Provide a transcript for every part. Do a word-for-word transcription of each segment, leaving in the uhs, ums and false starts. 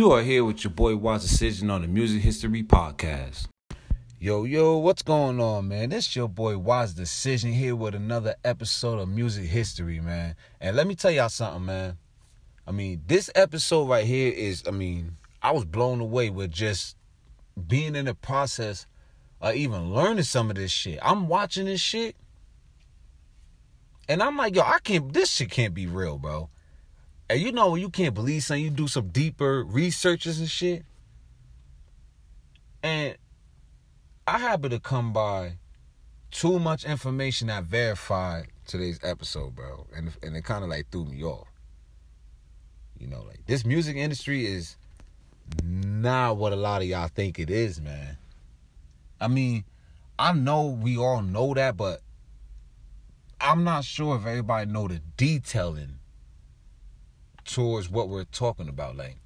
You are here with your boy Wise Decision on the Music History Podcast. Yo, yo, what's going on, man? It's your boy Wise Decision here with another episode of Music History, man. And let me tell y'all something, man. I mean, this episode right here is, I mean, I was blown away with just being in the process of even learning some of this shit. I'm watching this shit. And I'm like, yo, I can't, this shit can't be real, bro. And you know when you can't believe something, you do some deeper researches and shit. And I happen to come by too much information that verified today's episode, bro. And, and it kind of like threw me off. You know, like this music industry is not what a lot of y'all think it is, man. I mean, I know we all know that, but I'm not sure if everybody know the detailing towards what we're talking about. Like,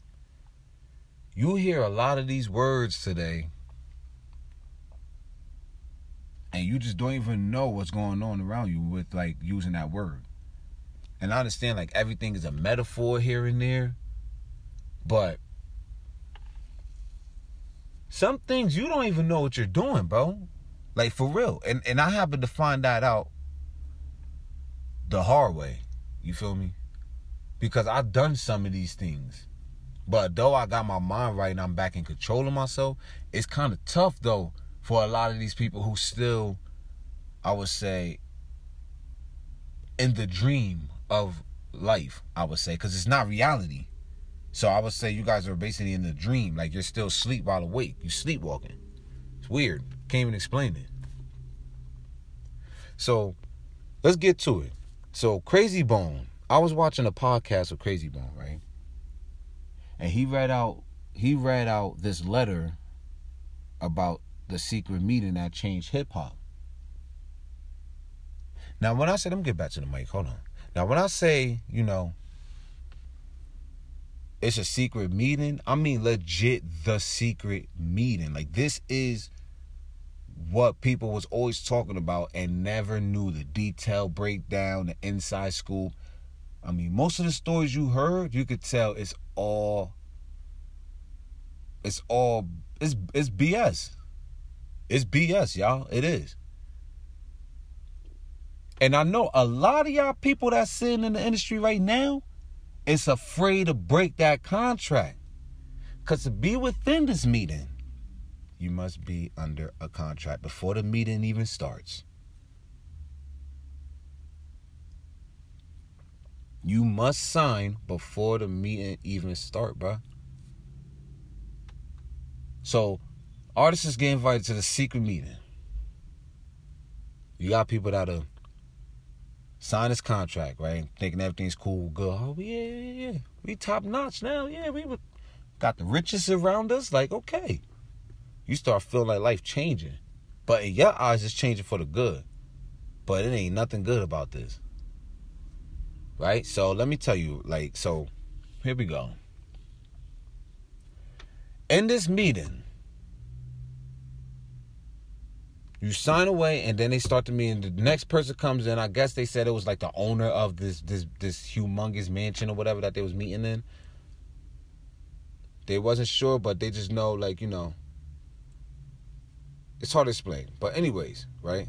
you hear a lot of these words today and you just don't even know what's going on around you with, like, using that word. And I understand, like, everything is a metaphor here and there, but some things you don't even know what you're doing, bro. Like, for real. And and I happen to find that out the hard way. You feel me? Because I've done some of these things. But though I got my mind right and I'm back in control of myself, it's kind of tough, though, for a lot of these people who still, I would say, in the dream of life, I would say. Because it's not reality. So I would say you guys are basically in the dream. Like, you're still asleep while awake. You're sleepwalking. It's weird. Can't even explain it. So, let's get to it. So, Krayzie Bone. I was watching a podcast with Krayzie Bone, right? And he read out he read out this letter about the secret meeting that changed hip-hop. Now, when I say... Let me get back to the mic. Hold on. Now, when I say, you know, it's a secret meeting, I mean legit the secret meeting. Like, this is what people was always talking about and never knew the detail breakdown, the inside scoop. I mean, most of the stories you heard, you could tell it's all, it's all, it's it's B S. It's B S, y'all. It is. And I know a lot of y'all people that's sitting in the industry right now is afraid to break that contract. Because to be within this meeting, you must be under a contract before the meeting even starts. You must sign before the meeting even start, bro. So, artists get invited to the secret meeting. You got people that are sign this contract, right? Thinking everything's cool, good. Oh, yeah, yeah, yeah. We top notch now. Yeah, we were, got the riches around us. Like, okay. You start feeling like life changing. But in your eyes, it's changing for the good. But it ain't nothing good about this. Right? So, let me tell you, like, so, here we go. In this meeting, you sign away, and then they start the meeting. The next person comes in. I guess they said it was, like, the owner of this this this humongous mansion or whatever that they was meeting in. They wasn't sure, but they just know, like, you know. It's hard to explain. But anyways, right?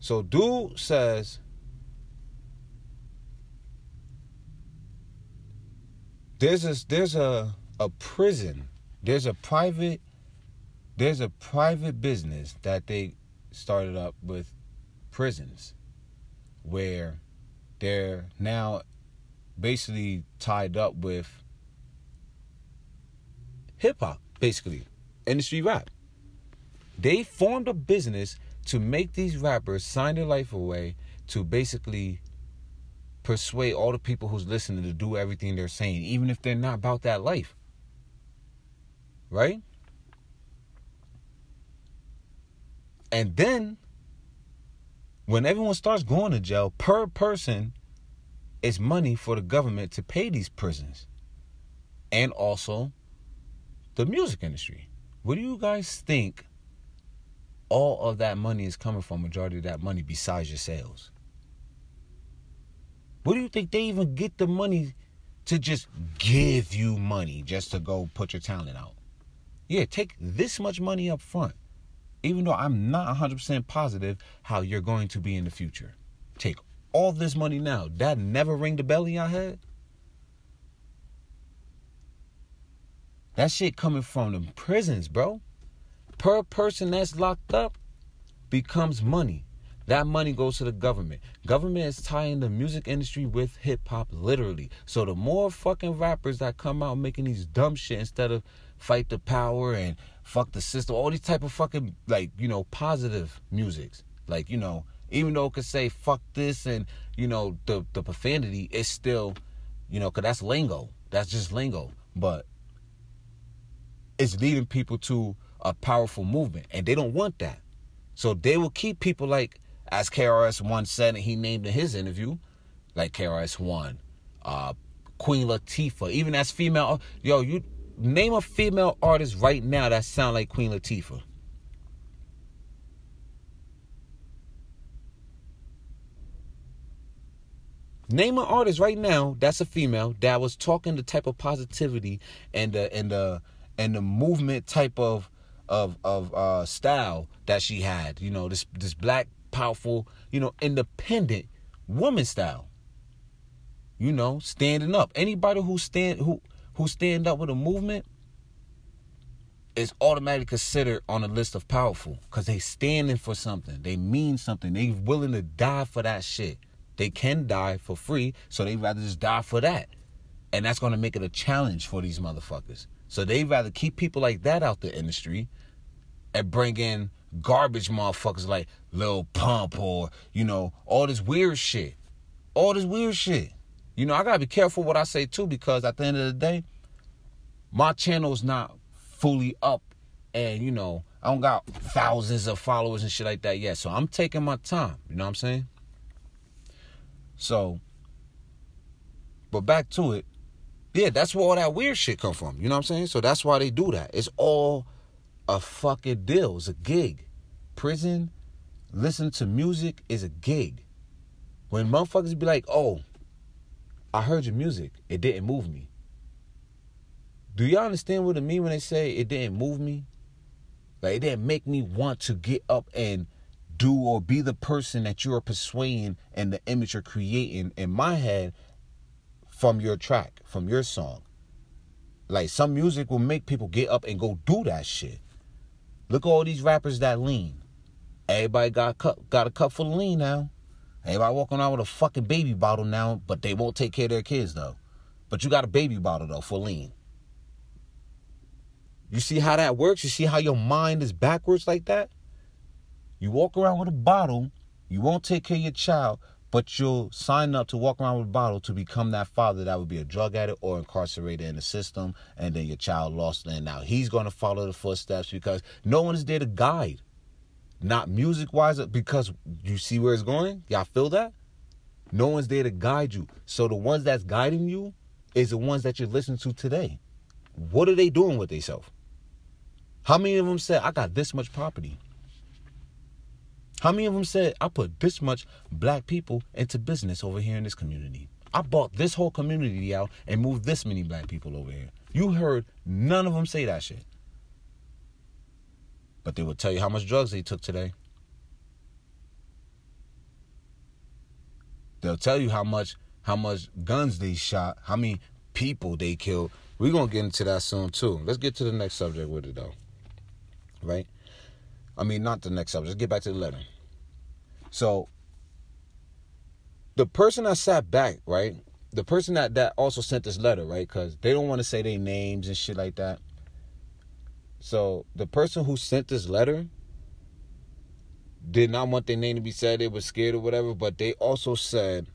So, dude says, there's a, there's a, a prison, there's a private, there's a private business that they started up with prisons where they're now basically tied up with hip-hop, basically, industry rap. They formed a business to make these rappers sign their life away to basically persuade all the people who's listening to do everything they're saying, even if they're not about that life. Right? And then, when everyone starts going to jail, per person, it's money for the government to pay these prisons. And also, the music industry. What do you guys think all of that money is coming from? Majority of that money, besides your sales, where do you think they even get the money to just give you money just to go put your talent out. Yeah, take this much money up front, even though I'm not one hundred percent positive how you're going to be in the future. Take all this money now. That never ring the bell in your head? That shit coming from them prisons, bro. Per person that's locked up becomes money. That money goes to the government. Government is tying the music industry with hip-hop literally. So the more fucking rappers that come out making these dumb shit instead of fight the power and fuck the system, all these type of fucking, like, you know, positive musics. Like, you know, even though it could say fuck this and, you know, the, the profanity, it's still, you know, because that's lingo. That's just lingo. But it's leading people to a powerful movement, and they don't want that. So they will keep people like, as K R S One said, and he named in his interview, like K R S One, uh, Queen Latifah, even as female. Yo, you name a female artist right now that sound like Queen Latifah. Name an artist right now that's a female that was talking the type of positivity and the and the and the movement type of of of uh, style that she had. You know, this this black, powerful, you know, independent woman style. You know, standing up. Anybody who stand who who stand up with a movement is automatically considered on a list of powerful, because they standing for something. They mean something. They willing to die for that shit. They can die for free, so they rather just die for that. And that's going to make it a challenge for these motherfuckers. So they rather keep people like that out the industry and bring in garbage motherfuckers like Lil Pump or, you know, all this weird shit. All this weird shit. You know, I gotta be careful what I say too, because at the end of the day, my channel is not fully up and, you know, I don't got thousands of followers and shit like that yet. So I'm taking my time. You know what I'm saying? So, but back to it. Yeah, that's where all that weird shit come from. You know what I'm saying? So that's why they do that. It's all a fucking deal. It's a gig. Prison, listen to music is a gig. When motherfuckers be like, oh, I heard your music, it didn't move me. Do y'all understand what it mean when they say it didn't move me? Like, it didn't make me want to get up and do or be the person that you are persuading and the image you're creating in my head from your track, from your song. Like, some music will make people get up and go do that shit. Look at all these rappers that lean. Everybody got a cup, got a cup full of lean now. Everybody walking around with a fucking baby bottle now, but they won't take care of their kids, though. But you got a baby bottle, though, for lean. You see how that works? You see how your mind is backwards like that? You walk around with a bottle, you won't take care of your child, but you'll sign up to walk around with a bottle to become that father that would be a drug addict or incarcerated in the system, and then your child lost it. And now he's going to follow the footsteps because no one is there to guide. Not music-wise, because you see where it's going? Y'all feel that? No one's there to guide you. So the ones that's guiding you is the ones that you're listening to today. What are they doing with themselves? How many of them said, I got this much property? How many of them said, I put this much black people into business over here in this community? I bought this whole community out and moved this many black people over here. You heard none of them say that shit. But they would tell you how much drugs they took today. They'll tell you how much how much guns they shot, how many people they killed. We're going to get into that soon, too. Let's get to the next subject with it, though. Right? I mean, not the next subject. Let's get back to the letter. So, the person that sat back, right? The person that, that also sent this letter, right? Because they don't want to say their names and shit like that. So, the person who sent this letter did not want their name to be said. They were scared or whatever. But they also said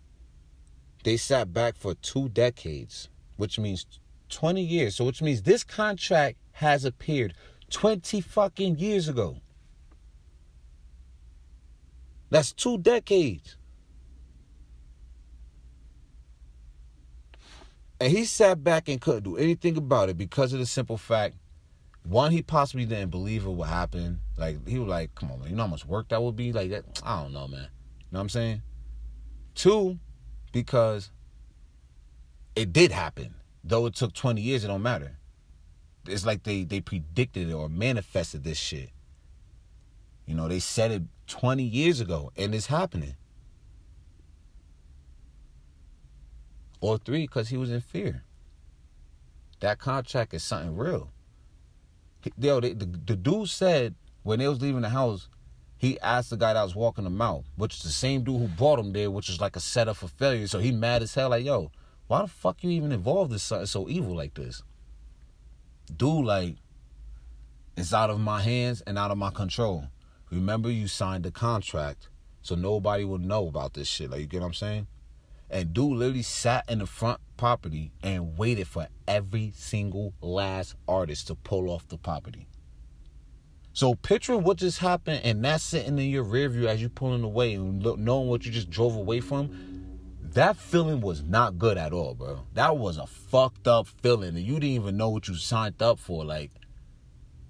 they sat back for two decades, which means twenty years. So, which means this contract has appeared twenty fucking years ago. That's two decades. And he sat back and couldn't do anything about it because of the simple fact, one, he possibly didn't believe it would happen. Like, he was like, come on, man, you know how much work that would be? Like, that, I don't know, man. You know what I'm saying? Two, because it did happen. Though it took twenty years, it don't matter. It's like they, they predicted it or manifested this shit. You know, they said it twenty years ago, and it's happening. Or three, because he was in fear. That contract is something real. Yo, the, the, the dude said when they was leaving the house, he asked the guy that was walking him out, which is the same dude who brought him there, which is like a setup for failure. So he mad as hell, like, yo, why the fuck you even involved in something so evil like this? Dude, like, it's out of my hands and out of my control. Remember, you signed the contract, so nobody will know about this shit. Like, you get what I'm saying? And dude literally sat in the front property and waited for every single last artist to pull off the property. So picture what just happened, and that sitting in your rear view as you pulling away and look, knowing what you just drove away from. That feeling was not good at all, bro. That was a fucked up feeling, and you didn't even know what you signed up for. Like,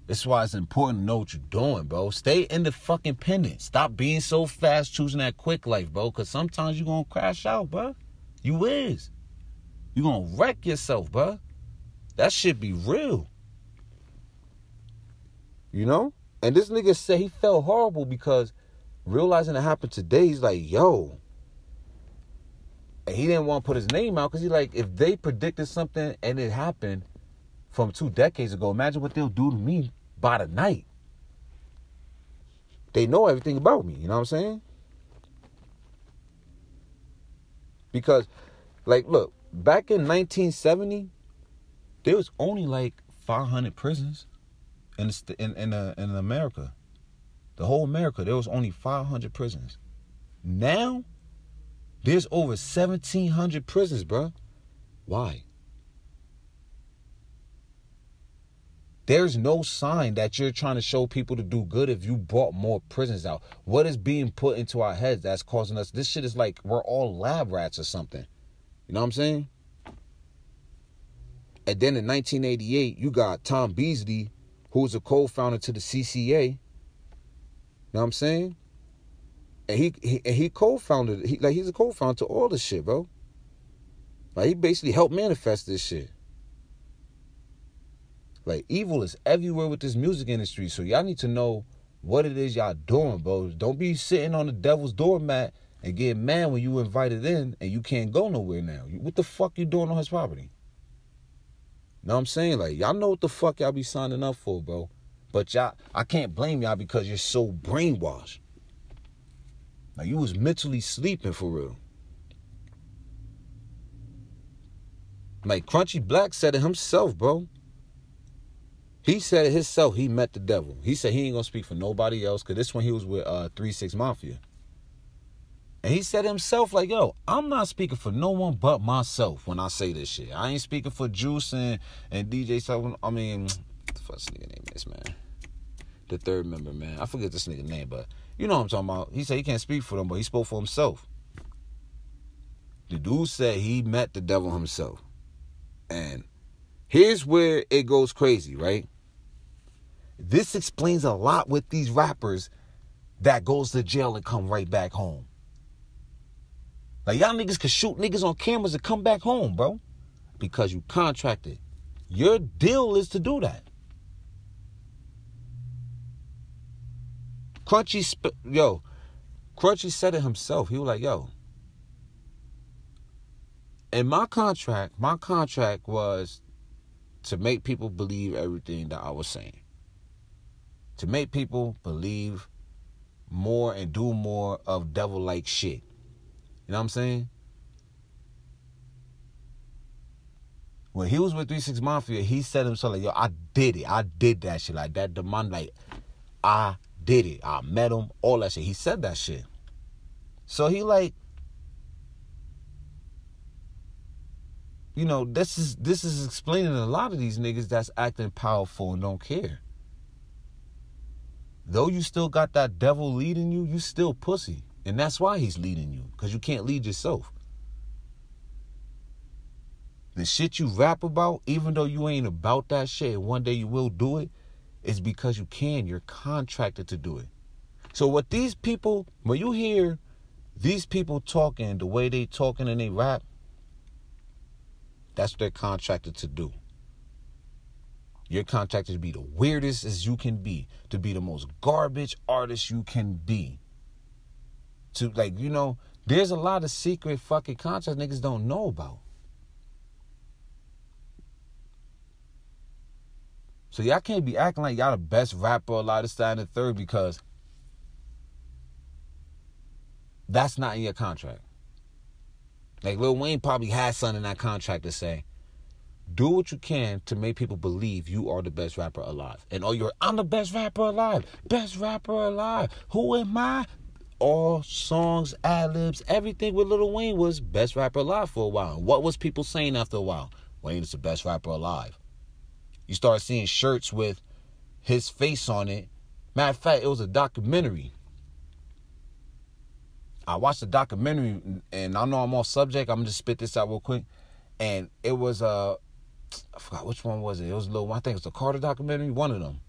that's why it's important to know what you're doing, bro. Stay independent. fucking Stop being so fast choosing that quick life, bro, because sometimes you're going to crash out, bro. You is. You're going to wreck yourself, bro. That shit be real. You know? And this nigga said he felt horrible because realizing it happened today, he's like, yo. And he didn't want to put his name out because he's like, if they predicted something and it happened from two decades ago, imagine what they'll do to me by the night. They know everything about me, you know what I'm saying? Because, like, look, back in nineteen seventy, there was only like five hundred prisons in in in, uh, in America. The whole America, there was only five hundred prisons. Now, there's over seventeen hundred prisons, bro. Why? There's no sign that you're trying to show people to do good if you brought more prisons out. What is being put into our heads that's causing us? This shit is like we're all lab rats or something. You know what I'm saying? And then in nineteen eighty-eight, you got Tom Beasley, who was a co-founder to the C C A. You know what I'm saying? And he he, and he co-founded, he, like he's a co-founder to all this shit, bro. Like he basically helped manifest this shit. Like evil is everywhere with this music industry, so y'all need to know what it is y'all doing, bro. Don't be sitting on the devil's doormat and get mad when you invited in and you can't go nowhere now. What the fuck you doing on his property? Know what I'm saying? Like, y'all know what the fuck y'all be signing up for, bro. But y'all, I can't blame y'all because you're so brainwashed. Like, you was mentally sleeping for real. Like, Crunchy Black said it himself, bro. He said it himself, he met the devil. He said he ain't gonna speak for nobody else because this one he was with uh, Three Six Mafia. And he said himself, like, yo, I'm not speaking for no one but myself when I say this shit. I ain't speaking for Juice and, and D J Seven. I mean, what the fuck this nigga name is, man? The third member, man. I forget this nigga name, but you know what I'm talking about. He said he can't speak for them, but he spoke for himself. The dude said he met the devil himself. And here's where it goes crazy, right? This explains a lot with these rappers that goes to jail and come right back home. Like, y'all niggas can shoot niggas on cameras and come back home, bro. Because you contracted. Your deal is to do that. Crunchy, sp- yo, Crunchy said it himself. He was like, yo. In my contract, my contract was to make people believe everything that I was saying. To make people believe more and do more of devil-like shit. You know what I'm saying? When he was with Three Six Mafia, he said to himself, like, yo, I did it. I did that shit. Like, that demand, like, I did it. I met him. All that shit. He said that shit. So he, like, you know, this is this is explaining a lot of these niggas that's acting powerful and don't care. Though you still got that devil leading you, you still pussy. And that's why he's leading you, because you can't lead yourself. The shit you rap about, even though you ain't about that shit, and one day you will do it, is because you can. You're contracted to do it. So what these people, when you hear these people talking, the way they talking and they rap, That's what they're contracted to do. You're contracted to be the weirdest as you can be, to be the most garbage artist you can be. To, like, you know, there's a lot of secret fucking contracts niggas don't know about. So y'all can't be acting like y'all the best rapper, a lot of stuff in the third, because that's not in your contract. Like, Lil Wayne probably had something in that contract to say, do what you can to make people believe you are the best rapper alive. And oh, you're, I'm the best rapper alive. Best rapper alive. Who am I? All songs, ad-libs, everything with Lil Wayne was best rapper alive for a while. And what was people saying after a while? Wayne is the best rapper alive. You start seeing shirts with his face on it. Matter of fact, it was a documentary. I watched the documentary, and I know I'm off subject. I'm going to just spit this out real quick. And it was, uh, I forgot which one was it. It was a little, I think it was the Carter documentary, one of them.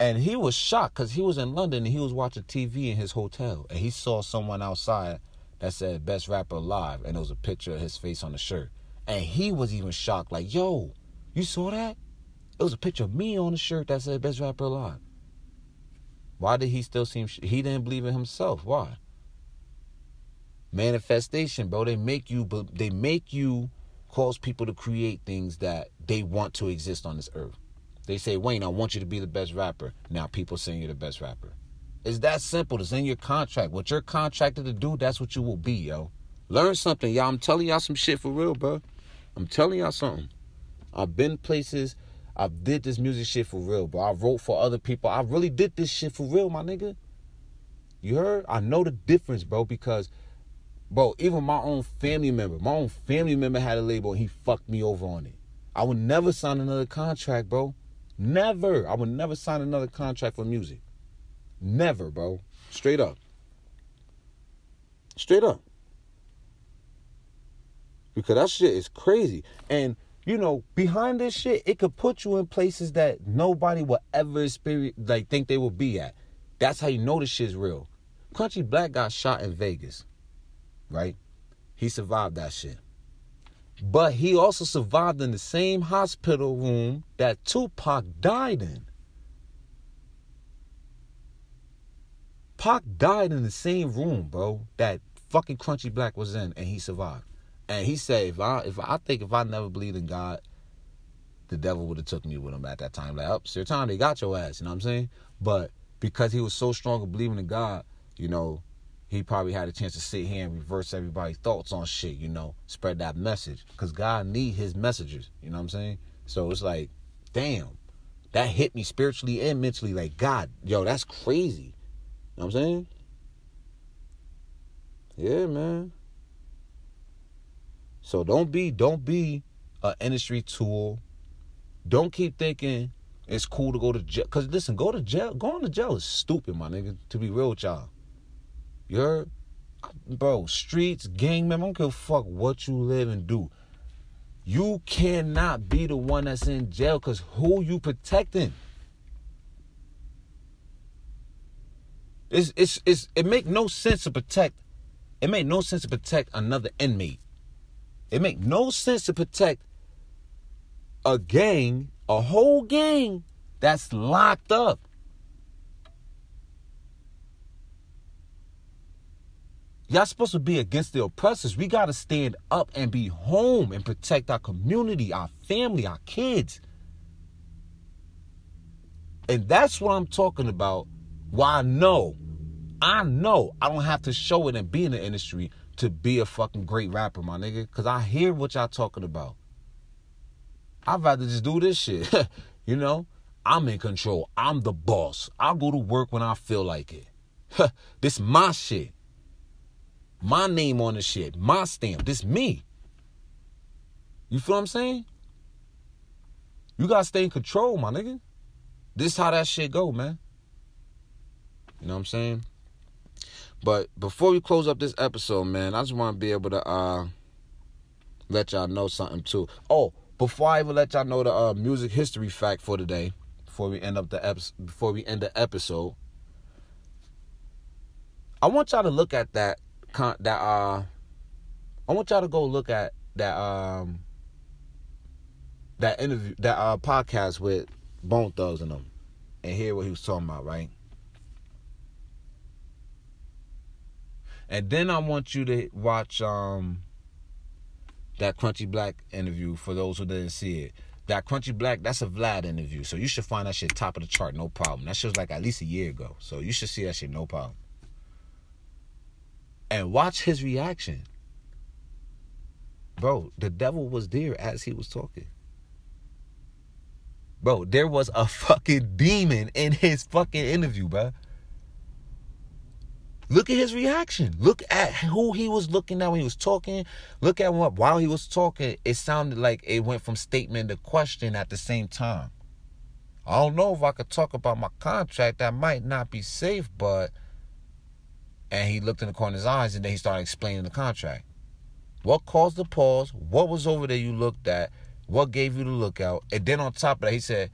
And he was shocked because he was in London and he was watching T V in his hotel. And he saw someone outside that said, best rapper alive. And it was a picture of his face on the shirt. And he was even shocked, like, yo, you saw that? It was a picture of me on the shirt that said best rapper alive. Why did he still seem... Sh- he didn't believe in himself. Why? Manifestation, bro. They make you... They make you cause people to create things that they want to exist on this earth. They say, Wayne, I want you to be the best rapper. Now people saying you're the best rapper. It's that simple. It's in your contract. What you're contracted to do, that's what you will be, yo. Learn something, y'all. I'm telling y'all some shit for real, bro. I'm telling y'all something. I've been places, I did this music shit for real, bro. I wrote for other people. I really did this shit for real, my nigga. You heard? I know the difference, bro, because, bro, even my own family member, my own family member had a label and he fucked me over on it. I would never sign another contract, bro. Never. I would never sign another contract for music. Never, bro. Straight up. Straight up. Because that shit is crazy. And... you know, behind this shit, it could put you in places that nobody will ever experience, like, think they will be at. That's how you know this shit's real. Crunchy Black got shot in Vegas, right? He survived that shit. But he also survived in the same hospital room that Tupac died in. Pac died in the same room, bro, that fucking Crunchy Black was in, and he survived. And he said, if I, if I think if I never believed in God, the devil would have took me with him at that time. Like, up, oh, it's your time. They got your ass. You know what I'm saying? But because he was so strong in believing in God, you know, he probably had a chance to sit here and reverse everybody's thoughts on shit, you know, spread that message. Because God need his messengers. You know what I'm saying? So it's like, damn, that hit me spiritually and mentally. Like, God, yo, that's crazy. You know what I'm saying? Yeah, man. So don't be, don't be an industry tool. Don't keep thinking it's cool to go to jail. Because listen, go to jail, going to jail is stupid, my nigga, to be real with y'all. You heard? Bro, streets, gang member, I don't give a fuck what you live and do. You cannot be the one that's in jail because who you protecting? It's, it's, it's, it make no sense to protect. It make no sense to protect another inmate. It make no sense to protect a gang, a whole gang that's locked up. Y'all supposed to be against the oppressors. We got to stand up and be home and protect our community, our family, our kids. And that's what I'm talking about. Why I know, I know I don't have to show it and be in the industry to be a fucking great rapper, my nigga. Because I hear what y'all talking about. I'd rather just do this shit. You know? I'm in control. I'm the boss. I'll go to work when I feel like it. This my shit. My name on the shit. My stamp. This me. You feel what I'm saying? You got to stay in control, my nigga. This how that shit go, man. You know what I'm saying? But before we close up this episode, man, I just want to be able to uh, let y'all know something, too. Oh, before I even let y'all know the uh, music history fact for today, before we end up the ep- before we end the episode, I want y'all to look at that, con- that uh, I want y'all to go look at that um, that interview, that uh, podcast with Bone Thugs and them, and hear what he was talking about, right? And then I want you to watch um, that Crunchy Black interview for those who didn't see it. That Crunchy Black, that's a Vlad interview. So you should find that shit top of the chart, no problem. That shit was like at least a year ago. So you should see that shit, no problem. And watch his reaction. Bro, the devil was there as he was talking. Bro, there was a fucking demon in his fucking interview, bro. Look at his reaction. Look at who he was looking at when he was talking. Look at what while he was talking. It sounded like it went from statement to question at the same time. I don't know if I could talk about my contract. That might not be safe, but... And he looked in the corner of his eyes, and then he started explaining the contract. What caused the pause? What was over there you looked at? What gave you the lookout? And then on top of that, he said,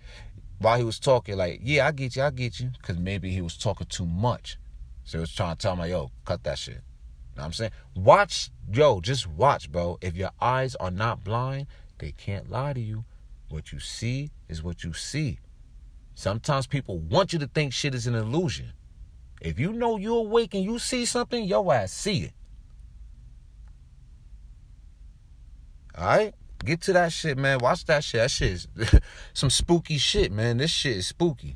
while he was talking, like, yeah, I get you, I get you. Because maybe he was talking too much. So he was trying to tell me, yo, cut that shit. You know what I'm saying? Watch, yo, just watch, bro. If your eyes are not blind, they can't lie to you. What you see is what you see. Sometimes people want you to think shit is an illusion. If you know you're awake and you see something, your ass see it. All right? Get to that shit, man. Watch that shit. That shit is some spooky shit, man. This shit is spooky.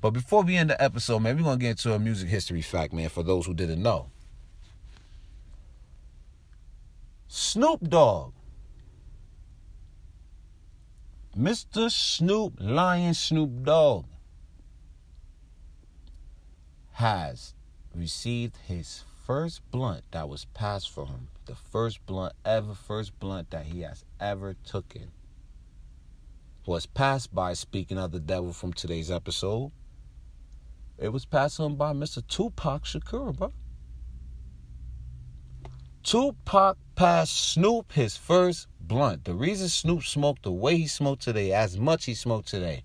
But before we end the episode, man, we're going to get into a music history fact, man, for those who didn't know. Snoop Dogg. Mister Snoop Lion Snoop Dogg has received his first blunt that was passed for him. The first blunt ever, first blunt that he has ever taken. Was passed by, speaking of the devil from today's episode, it was passed on by Mister Tupac Shakur, bro. Tupac passed Snoop his first blunt. The reason Snoop smoked the way he smoked today, as much he smoked today,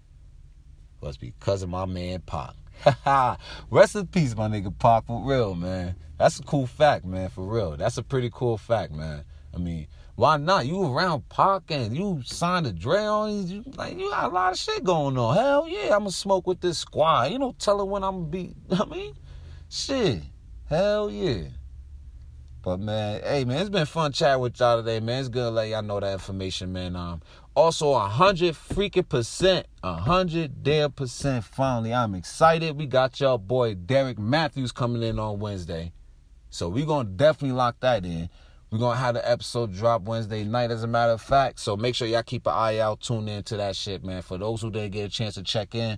was because of my man Pac. Ha ha. Rest in peace, my nigga Pac, for real, man. That's a cool fact, man, for real. That's a pretty cool fact, man. I mean, why not? You around Pac and you signed a Dre on. You, like, you got a lot of shit going on. Hell yeah, I'm going to smoke with this squad. You don't tell her when I'm going to be. I mean, shit. Hell yeah. But, man, hey, man, it's been fun chatting with y'all today, man. It's good to let y'all know that information, man. Um, Also, one hundred freaking percent. one hundred damn percent finally. I'm excited. We got y'all boy Derek Matthews coming in on Wednesday. So we're going to definitely lock that in. We're going to have the episode drop Wednesday night, as a matter of fact. So make sure y'all keep an eye out. Tune in to that shit, man. For those who didn't get a chance to check in,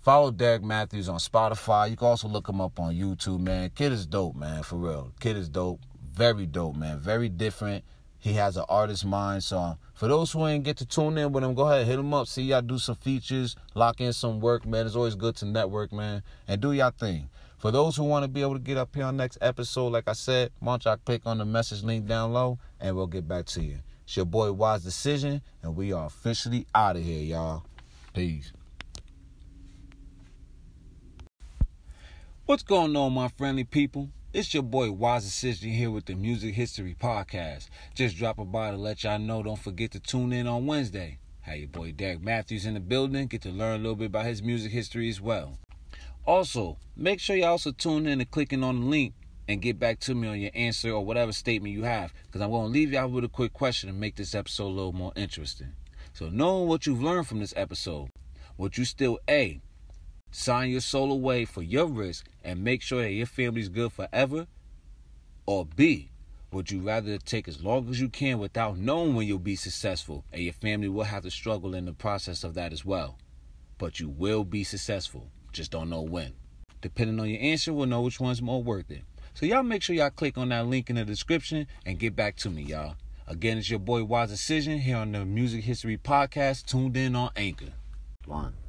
follow Derek Matthews on Spotify. You can also look him up on YouTube, man. Kid is dope, man. For real. Kid is dope. Very dope, man. Very different. He has an artist mind. So for those who ain't get to tune in with him, go ahead, hit him up. See y'all do some features. Lock in some work, man. It's always good to network, man. And do y'all thing. For those who want to be able to get up here on next episode, like I said, why don't y'all click on the message link down low, and we'll get back to you. It's your boy Wise Decision, and we are officially out of here, y'all. Peace. What's going on, my friendly people? It's your boy Wise Decision here with the Music History Podcast. Just dropping by to let y'all know, don't forget to tune in on Wednesday. Have your boy Derek Matthews in the building. Get to learn a little bit about his music history as well. Also, make sure you also tune in and clicking on the link and get back to me on your answer or whatever statement you have, because I'm going to leave y'all with a quick question and make this episode a little more interesting. So knowing what you've learned from this episode, would you still A, sign your soul away for your risk and make sure that your family's good forever? Or B, would you rather take as long as you can without knowing when you'll be successful, and your family will have to struggle in the process of that as well, but you will be successful? Just don't know when. Depending on your answer, we'll know which one's more worth it. So y'all make sure y'all click on that link in the description and get back to me, y'all. Again, it's your boy Wise Decision here on the Music History Podcast, tuned in on Anchor. One.